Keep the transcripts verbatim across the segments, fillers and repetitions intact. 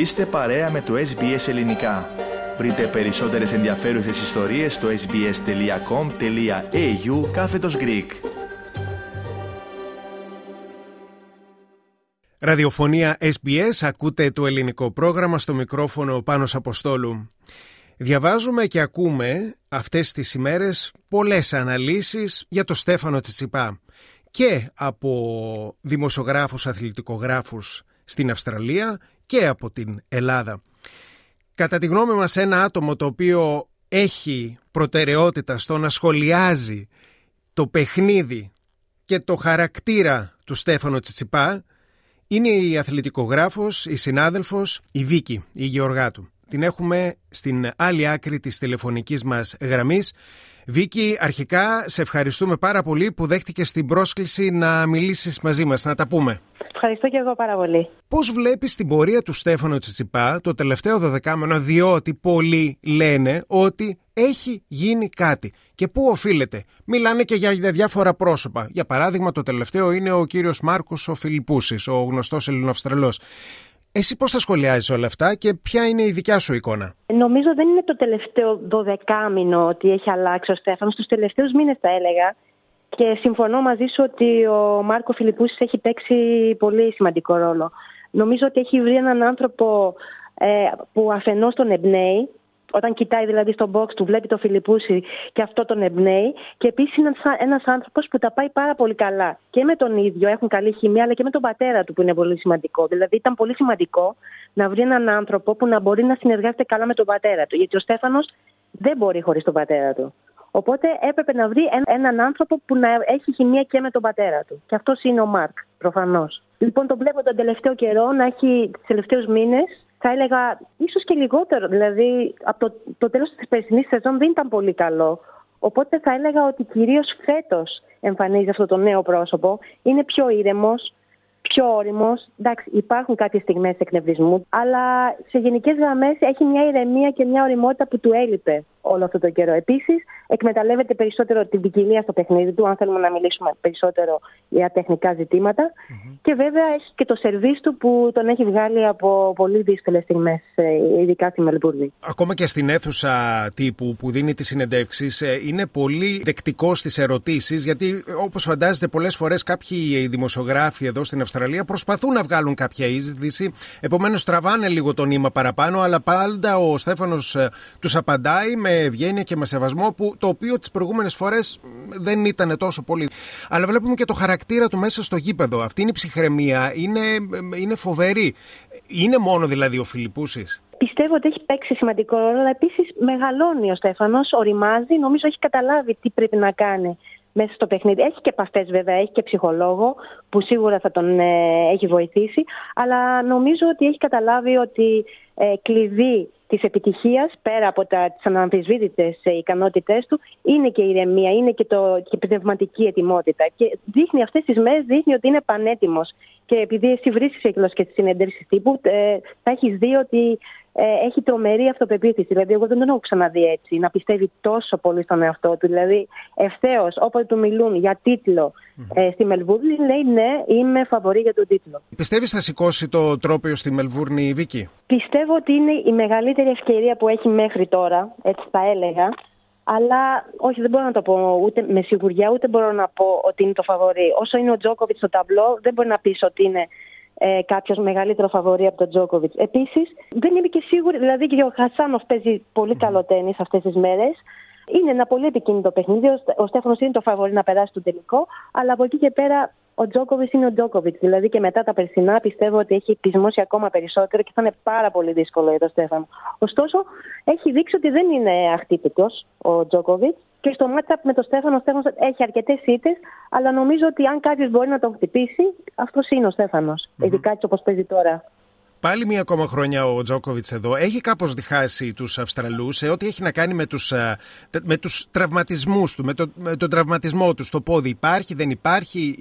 Είστε παρέα με το Ες Μπι Ες Ελληνικά. Βρείτε περισσότερες ενδιαφέρουσες ιστορίες στο sbs.com.au κάθετος Greek. Ραδιοφωνία Ες Μπι Ες, ακούτε το ελληνικό πρόγραμμα, στο μικρόφωνο ο Πάνος Αποστόλου. Διαβάζουμε και ακούμε αυτές τις ημέρες πολλές αναλύσεις για τον Στέφανο Τσιτσιπά και από δημοσιογράφους, αθλητικογράφους στην Αυστραλία και από την Ελλάδα. Κατά τη γνώμη μας, ένα άτομο το οποίο έχει προτεραιότητα στο να σχολιάζει το παιχνίδι και το χαρακτήρα του Στέφανο Τσιτσιπά είναι η αθλητικογράφος, η συνάδελφος, η Βίκη, η Γεωργάτου. Την έχουμε στην άλλη άκρη της τηλεφωνικής μας γραμμής. Βίκη, αρχικά σε ευχαριστούμε πάρα πολύ που δέχτηκες την πρόσκληση να μιλήσεις μαζί μας, να τα πούμε. Ευχαριστώ και εγώ πάρα πολύ. Πώς βλέπεις την πορεία του Στέφανο Τσιτσιπά το τελευταίο δωδεκάμενο, διότι πολλοί λένε ότι έχει γίνει κάτι. Και πού οφείλεται? Μιλάνε και για διάφορα πρόσωπα. Για παράδειγμα, το τελευταίο είναι ο κύριος Μάρκος ο Φιλιππούσης, ο γνωστός Ελληνοαυστραλός. Εσύ πώς τα σχολιάζεις όλα αυτά και ποια είναι η δικιά σου εικόνα? Νομίζω δεν είναι το τελευταίο δωδεκάμινο ότι έχει αλλάξει ο Στέφανος. Στους τελευταίους μήνες τα έλεγα. Και συμφωνώ μαζί σου ότι ο Μάρκο Φιλιππούσης έχει παίξει πολύ σημαντικό ρόλο. Νομίζω ότι έχει βρει έναν άνθρωπο ε, που αφενός τον εμπνέει. Όταν κοιτάει δηλαδή στο box του, βλέπει τον Φιλιππούση και αυτό τον εμπνέει. Και επίσης είναι ένας άνθρωπος που τα πάει πάρα πολύ καλά. Και με τον ίδιο έχουν καλή χημία, αλλά και με τον πατέρα του, που είναι πολύ σημαντικό. Δηλαδή ήταν πολύ σημαντικό να βρει έναν άνθρωπο που να μπορεί να συνεργάζεται καλά με τον πατέρα του. Γιατί ο Στέφανος δεν μπορεί χωρίς τον πατέρα του. Οπότε έπρεπε να βρει έναν άνθρωπο που να έχει χημία και με τον πατέρα του. Και αυτός είναι ο Μάρκ, προφανώς. Λοιπόν, τον βλέπω τον τελευταίο καιρό να έχει τους τελευταίους μήνες. Θα έλεγα ίσως και λιγότερο, δηλαδή από το, το τέλος της περσινής σεζόν δεν ήταν πολύ καλό. Οπότε θα έλεγα ότι κυρίως φέτος εμφανίζει αυτό το νέο πρόσωπο. Είναι πιο ήρεμος, πιο όριμος. Εντάξει, υπάρχουν κάποιες στιγμές εκνευρισμού, αλλά σε γενικές γραμμές έχει μια ηρεμία και μια οριμότητα που του έλειπε όλο αυτό το καιρό. Επίσης, εκμεταλλεύεται περισσότερο την ποικιλία στο παιχνίδι του, αν θέλουμε να μιλήσουμε περισσότερο για τεχνικά ζητήματα. Mm-hmm. Και βέβαια έχει και το σερβίς του που τον έχει βγάλει από πολύ δύσκολες στιγμές, ειδικά στη Μελβούρνη. Ακόμα και στην αίθουσα τύπου που δίνει τις συνεντεύξεις, είναι πολύ δεκτικός στις ερωτήσεις, γιατί όπως φαντάζεστε, πολλές φορές κάποιοι δημοσιογράφοι εδώ στην Αυστραλία προσπαθούν να βγάλουν κάποια είδηση. Επομένως, τραβάνε λίγο το νήμα παραπάνω, αλλά πάντα ο Στέφανος τους απαντάει με ευγένεια και με σεβασμό, που το οποίο τις προηγούμενες φορές δεν ήταν τόσο πολύ. Αλλά βλέπουμε και το χαρακτήρα του μέσα στο γήπεδο. Αυτή είναι η ψυχραιμία, είναι, είναι φοβερή. Είναι μόνο δηλαδή ο Φιλιππούσης? Πιστεύω ότι έχει παίξει σημαντικό ρόλο, αλλά επίσης μεγαλώνει ο Στέφανος, οριμάζει. Νομίζω έχει καταλάβει τι πρέπει να κάνει μέσα στο παιχνίδι. Έχει και παστές βέβαια, έχει και ψυχολόγο που σίγουρα θα τον ε, έχει βοηθήσει. Αλλά νομίζω ότι έχει καταλάβει ότι ε, κλειδί της επιτυχίας, πέρα από τις αναμφισβήτητες ικανότητές του, είναι και η ηρεμία, είναι και, το, και η πνευματική ετοιμότητα. Και δείχνει αυτές τις μέρες, δείχνει ότι είναι πανέτοιμος. Και επειδή εσύ βρίσκεις εκκλώς και στις συνεντεύξεις τύπου, ε, θα έχεις δει ότι ε, έχει τρομερή αυτοπεποίθηση. Δηλαδή, εγώ δεν τον έχω ξαναδεί έτσι, να πιστεύει τόσο πολύ στον εαυτό του. Δηλαδή, ευθέως, όποτε του μιλούν για τίτλο ε, στη Μελβούρνη, λέει ναι, είμαι φαβορή για τον τίτλο. Πιστεύεις θα σηκώσει το τρόπαιο στη Μελβούρνη η Βίκη? Πιστεύω ότι είναι η μεγαλύτερη ευκαιρία που έχει μέχρι τώρα, έτσι θα έλεγα. Αλλά όχι, δεν μπορώ να το πω ούτε με σιγουριά, ούτε μπορώ να πω ότι είναι το φαβορί. Όσο είναι ο Τζόκοβιτς στο ταμπλό, δεν μπορεί να πεις ότι είναι ε, κάποιος μεγαλύτερο φαβορί από τον Τζόκοβιτς. Επίσης, δεν είμαι και σίγουρη, δηλαδή και ο Χασάνος παίζει πολύ καλό τένις αυτές τις μέρες. Είναι ένα πολύ επικίνδυνο παιχνίδι. Ο Στέφανος είναι το φαβορί να περάσει τον τελικό, αλλά από εκεί και πέρα ο Τζόκοβιτς είναι ο Τζόκοβιτς. Δηλαδή και μετά τα περσινά πιστεύω ότι έχει πεισμώσει ακόμα περισσότερο και θα είναι πάρα πολύ δύσκολο για τον Στέφανο. Ωστόσο, έχει δείξει ότι δεν είναι αχτύπητος ο Τζόκοβιτς και στο matchup με τον Στέφανο, ο Στέφανος έχει αρκετές ήττες, αλλά νομίζω ότι αν κάποιος μπορεί να τον χτυπήσει, αυτός είναι ο Στέφανος. Mm-hmm. Ειδικά έτσι όπως παίζει τώρα. Πάλι μία ακόμα χρονιά ο Τζόκοβιτς εδώ έχει κάπως διχάσει τους Αυστραλούς σε ό,τι έχει να κάνει με τους, με τους τραυματισμούς του, με, το, με τον τραυματισμό του στο πόδι. Υπάρχει, δεν υπάρχει,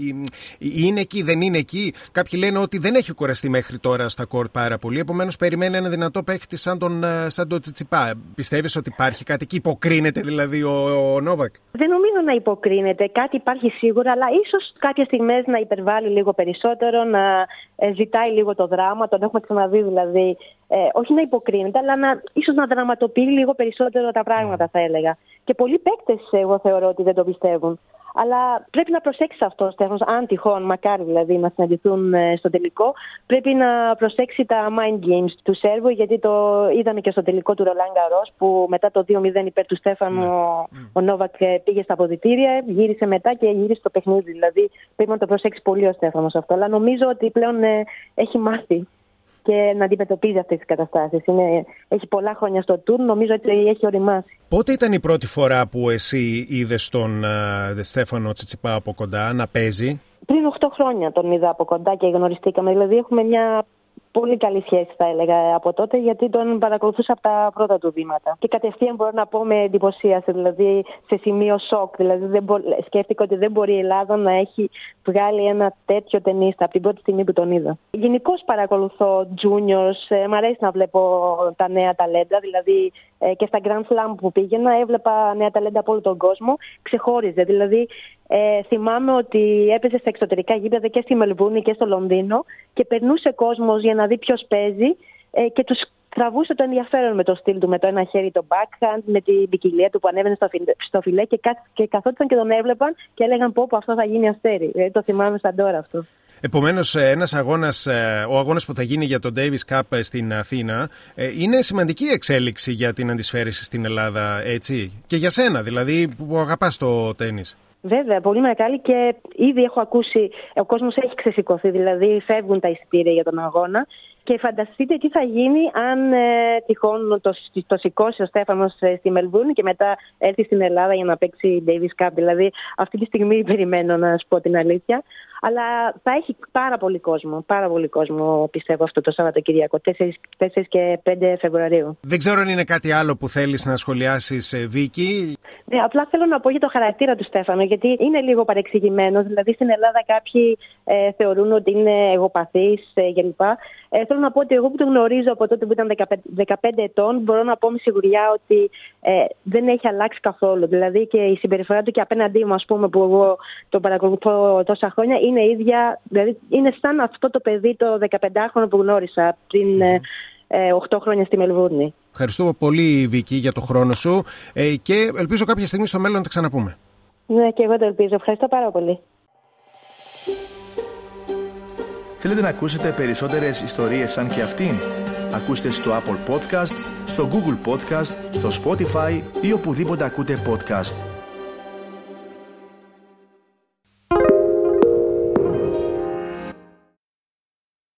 είναι εκεί, δεν είναι εκεί. Κάποιοι λένε ότι δεν έχει κουραστεί μέχρι τώρα στα κορτ πάρα πολύ, επομένως περιμένει ένα δυνατό παίχτη σαν τον, σαν τον Τσιτσιπά. Πιστεύεις ότι υπάρχει κάτι εκεί, υποκρίνεται δηλαδή ο, ο Νόβακ? Δεν νομίζω να υποκρίνεται, κάτι υπάρχει σίγουρα, αλλά ίσως κάποιες στιγμές να υπερβάλλει λίγο περισσότερο, να ζητάει λίγο το δράμα, τον έχουμε ξαναδεί, δηλαδή, ε, όχι να υποκρίνεται, αλλά να, ίσως να δραματοποιεί λίγο περισσότερο τα πράγματα, θα έλεγα. Και πολλοί παίκτες, εγώ θεωρώ ότι δεν το πιστεύουν. Αλλά πρέπει να προσέξει αυτό ο Στέφανος, αν τυχόν, μακάρι δηλαδή, να συναντηθούν στο τελικό. Πρέπει να προσέξει τα mind games του Σέρβου, γιατί το είδαμε και στο τελικό του Ρολάν Γκαρός, που μετά το δύο μηδέν υπέρ του Στέφανου, mm. ο Νόβακ πήγε στα αποδυτήρια, γύρισε μετά και γύρισε το παιχνίδι. Δηλαδή πρέπει να το προσέξει πολύ ο Στέφανος αυτό. Αλλά νομίζω ότι πλέον ε, έχει μάθει και να αντιμετωπίζει αυτές τις καταστάσεις. Είναι, έχει πολλά χρόνια στο τουρ, νομίζω ότι έχει οριμάσει. Πότε ήταν η πρώτη φορά που εσύ είδες τον uh, Στέφανο Τσιτσιπά από κοντά να παίζει? Πριν οκτώ χρόνια τον είδα από κοντά και γνωριστήκαμε. Δηλαδή έχουμε μια πολύ καλή σχέση, θα έλεγα, από τότε, γιατί τον παρακολουθούσα από τα πρώτα του βήματα. Και κατευθείαν μπορώ να πω με εντυπωσίασε, δηλαδή σε σημείο σοκ. Δηλαδή δεν μπο... σκέφτηκα ότι δεν μπορεί η Ελλάδα να έχει βγάλει ένα τέτοιο τενίστα από την πρώτη στιγμή που τον είδα. Γενικώς παρακολουθώ juniors, ε, μ' αρέσει να βλέπω τα νέα ταλέντα, δηλαδή ε, και στα Grand Slam που πήγαινα έβλεπα νέα ταλέντα από όλο τον κόσμο, ξεχώριζε. Δηλαδή ε, θυμάμαι ότι έπαιζε στα εξωτερικά γήπεδα και στη Μελβούνη και στο Λονδίνο και περνούσε κόσμος για να δει ποιος παίζει ε, και τους τραβούσε το ενδιαφέρον με το στυλ του, με το ένα χέρι το backhand, με την ποικιλία του που ανέβαινε στο, φι, στο φιλέ και, κα, και καθόταν και τον έβλεπαν και έλεγαν πω, πω αυτό θα γίνει αστέρι. Ε, το θυμάμαι σαν τώρα αυτό. Επομένως, ένας αγώνας, ο αγώνας που θα γίνει για τον Davis Cup στην Αθήνα είναι σημαντική εξέλιξη για την αντισφαίριση στην Ελλάδα, έτσι, και για σένα δηλαδή που αγαπάς το τένις. Βέβαια, πολύ μεγάλη και ήδη έχω ακούσει, ο κόσμος έχει ξεσηκωθεί, δηλαδή φεύγουν τα εισιτήρια για τον αγώνα και φανταστείτε τι θα γίνει αν ε, τυχόν το, το σηκώσει ο Στέφανος ε, στη Μελβούρνη και μετά έρθει στην Ελλάδα για να παίξει Davis Cup. Δηλαδή αυτή τη στιγμή περιμένω να σου πω την αλήθεια, αλλά θα έχει πάρα πολύ κόσμο, πάρα πολύ κόσμο πιστεύω αυτό το Σαββατοκυριακό, τέσσερις και πέντε Φεβρουαρίου. Δεν ξέρω αν είναι κάτι άλλο που θέλεις να σχολιάσεις, Βίκη. Ναι, απλά θέλω να πω για το χαρακτήρα του Στέφανο, γιατί είναι λίγο παρεξηγημένος. Δηλαδή στην Ελλάδα κάποιοι ε, θεωρούν ότι είναι εγωπαθείς ε, κλπ. Ε, θέλω να πω ότι εγώ που τον γνωρίζω από τότε που ήταν δεκαπέντε ετών, μπορώ να πω με σιγουριά ότι ε, δεν έχει αλλάξει καθόλου. Δηλαδή και η συμπεριφορά του και απέναντί μου, ας πούμε, που εγώ τον παρακολουθώ τόσα χρόνια, είναι ίδια. Δηλαδή είναι σαν αυτό το παιδί το δεκαπεντάχρονο που γνώρισα πριν ε, ε, οκτώ χρόνια στη Μελβούρνη. Ευχαριστούμε πολύ, Βίκη, για το χρόνο σου ε, και ελπίζω κάποια στιγμή στο μέλλον να τα ξαναπούμε. Ναι, και εγώ το ελπίζω. Ευχαριστώ πάρα πολύ. Θέλετε να ακούσετε περισσότερες ιστορίες σαν και αυτήν? Ακούστε στο Apple Podcast, στο Google Podcast, στο Spotify ή οπουδήποτε ακούτε podcast.